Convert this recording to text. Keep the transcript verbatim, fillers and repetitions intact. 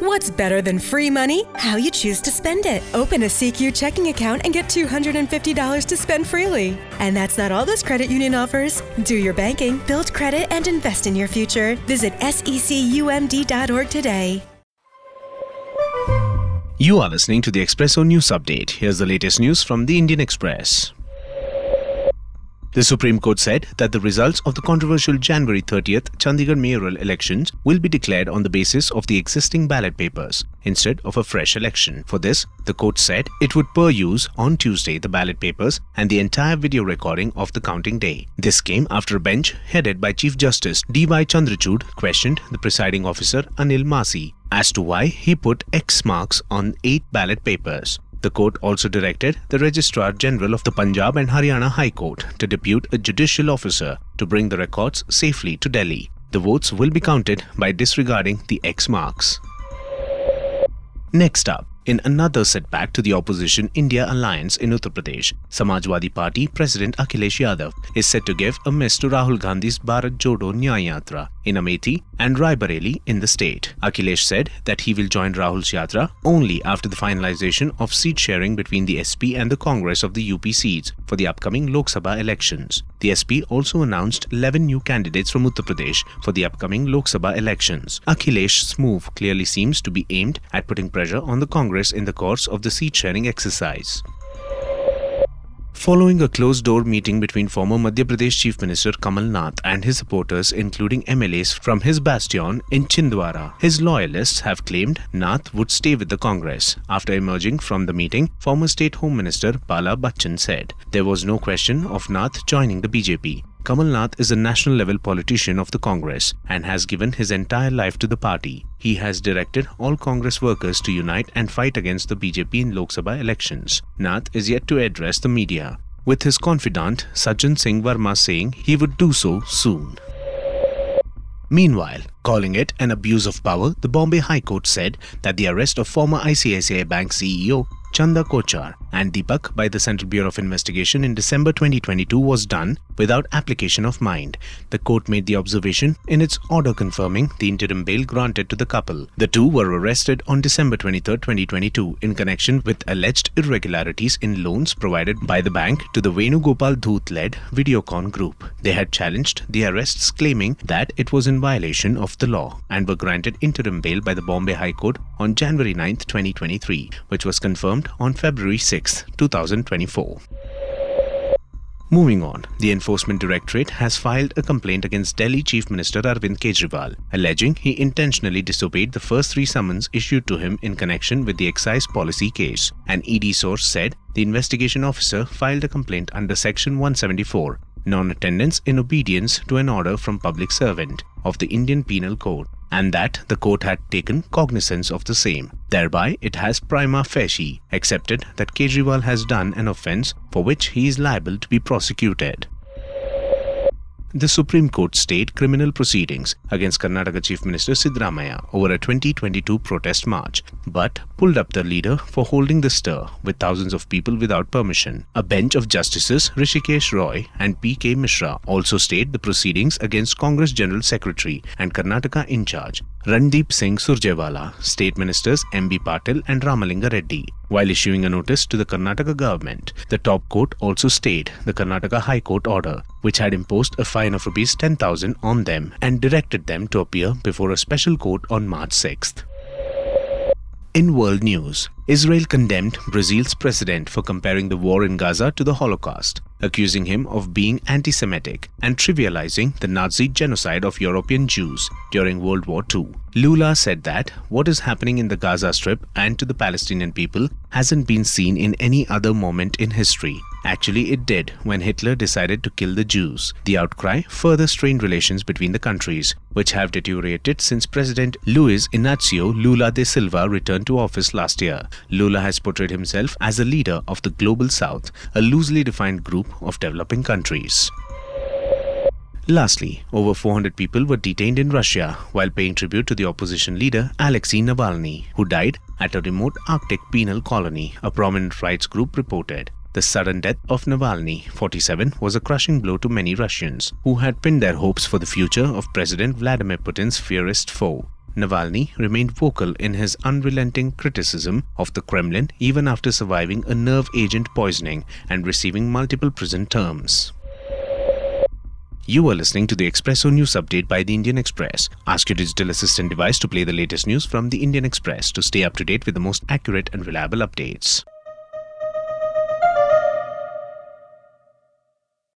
What's better than free money? How you choose to spend it. Open a C Q checking account and get two hundred fifty dollars to spend freely. And that's not all this credit union offers. Do your banking, build credit, and invest in your future. Visit S E C U M D dot org today. You are listening to the Expresso News Update. Here's the latest news from the Indian Express. The Supreme Court said that the results of the controversial January thirtieth Chandigarh mayoral elections will be declared on the basis of the existing ballot papers instead of a fresh election. For this, the court said it would peruse on Tuesday the ballot papers and the entire video recording of the counting day. This came after a bench headed by Chief Justice D Y Chandrachud questioned the presiding officer Anil Masi as to why he put X marks on eight ballot papers. The court also directed the Registrar General of the Punjab and Haryana High Court to depute a judicial officer to bring the records safely to Delhi. The votes will be counted by disregarding the X marks. Next up, in another setback to the opposition India alliance in Uttar Pradesh, Samajwadi Party President Akhilesh Yadav is set to give a miss to Rahul Gandhi's Bharat Jodo Nyayatra in Amethi and Raibareli in the state. Akhilesh said that he will join Rahul's Yatra only after the finalization of seat sharing between the S P and the Congress of the U P seats for the upcoming Lok Sabha elections. The S P also announced eleven new candidates from Uttar Pradesh for the upcoming Lok Sabha elections. Akhilesh's move clearly seems to be aimed at putting pressure on the Congress in the course of the seat-sharing exercise. Following a closed-door meeting between former Madhya Pradesh Chief Minister Kamal Nath and his supporters, including M L As from his bastion in Chhindwara, his loyalists have claimed Nath would stay with the Congress. After emerging from the meeting, former State Home Minister Bala Bachchan said there was no question of Nath joining the B J P. Kamal Nath is a national-level politician of the Congress and has given his entire life to the party. He has directed all Congress workers to unite and fight against the B J P in Lok Sabha elections. Nath is yet to address the media, with his confidant Sajjan Singh Verma saying he would do so soon. Meanwhile, calling it an abuse of power, the Bombay High Court said that the arrest of former I C I C I Bank C E O Chanda Kochar and Deepak by the Central Bureau of Investigation in December twenty twenty-two was done without application of mind. The court made the observation in its order confirming the interim bail granted to the couple. The two were arrested on December twenty-third, twenty twenty-two in connection with alleged irregularities in loans provided by the bank to the Venu Gopal Dhoot-led Videocon group. They had challenged the arrests, claiming that it was in violation of the law, and were granted interim bail by the Bombay High Court on January ninth, twenty twenty-three, which was confirmed on February sixth, twenty twenty-four. Moving on, the Enforcement Directorate has filed a complaint against Delhi Chief Minister Arvind Kejriwal, alleging he intentionally disobeyed the first three summons issued to him in connection with the excise policy case. An E D source said the investigation officer filed a complaint under Section one seventy-four, non-attendance in obedience to an order from public servant, of the Indian Penal Code, and that the court had taken cognizance of the same. Thereby, it has prima facie accepted that Kejriwal has done an offence for which he is liable to be prosecuted. The Supreme Court stayed criminal proceedings against Karnataka Chief Minister Siddaramaiah over a twenty twenty-two protest march, but pulled up the leader for holding the stir with thousands of people without permission. A bench of Justices Rishikesh Roy and P K Mishra also stayed the proceedings against Congress General Secretary and Karnataka in-charge Randeep Singh Surjewala, State Ministers M B Patil and Ramalinga Reddy, while issuing a notice to the Karnataka government. The top court also stayed the Karnataka High Court order, which had imposed a fine of rupees ten thousand on them and directed them to appear before a special court on March sixth. In world news, Israel condemned Brazil's president for comparing the war in Gaza to the Holocaust, accusing him of being anti-Semitic and trivializing the Nazi genocide of European Jews during World War Two. Lula said that what is happening in the Gaza Strip and to the Palestinian people hasn't been seen in any other moment in history. Actually, it did when Hitler decided to kill the Jews. The outcry further strained relations between the countries, which have deteriorated since President Luiz Inacio Lula da Silva returned to office last year. Lula has portrayed himself as a leader of the Global South, a loosely defined group of developing countries. Lastly, over four hundred people were detained in Russia while paying tribute to the opposition leader Alexei Navalny, who died at a remote Arctic penal colony, a prominent rights group reported. The sudden death of Navalny, forty-seven, was a crushing blow to many Russians who had pinned their hopes for the future of President Vladimir Putin's fiercest foe. Navalny remained vocal in his unrelenting criticism of the Kremlin even after surviving a nerve agent poisoning and receiving multiple prison terms. You are listening to the Expresso News Update by the Indian Express. Ask your digital assistant device to play the latest news from the Indian Express to stay up to date with the most accurate and reliable updates.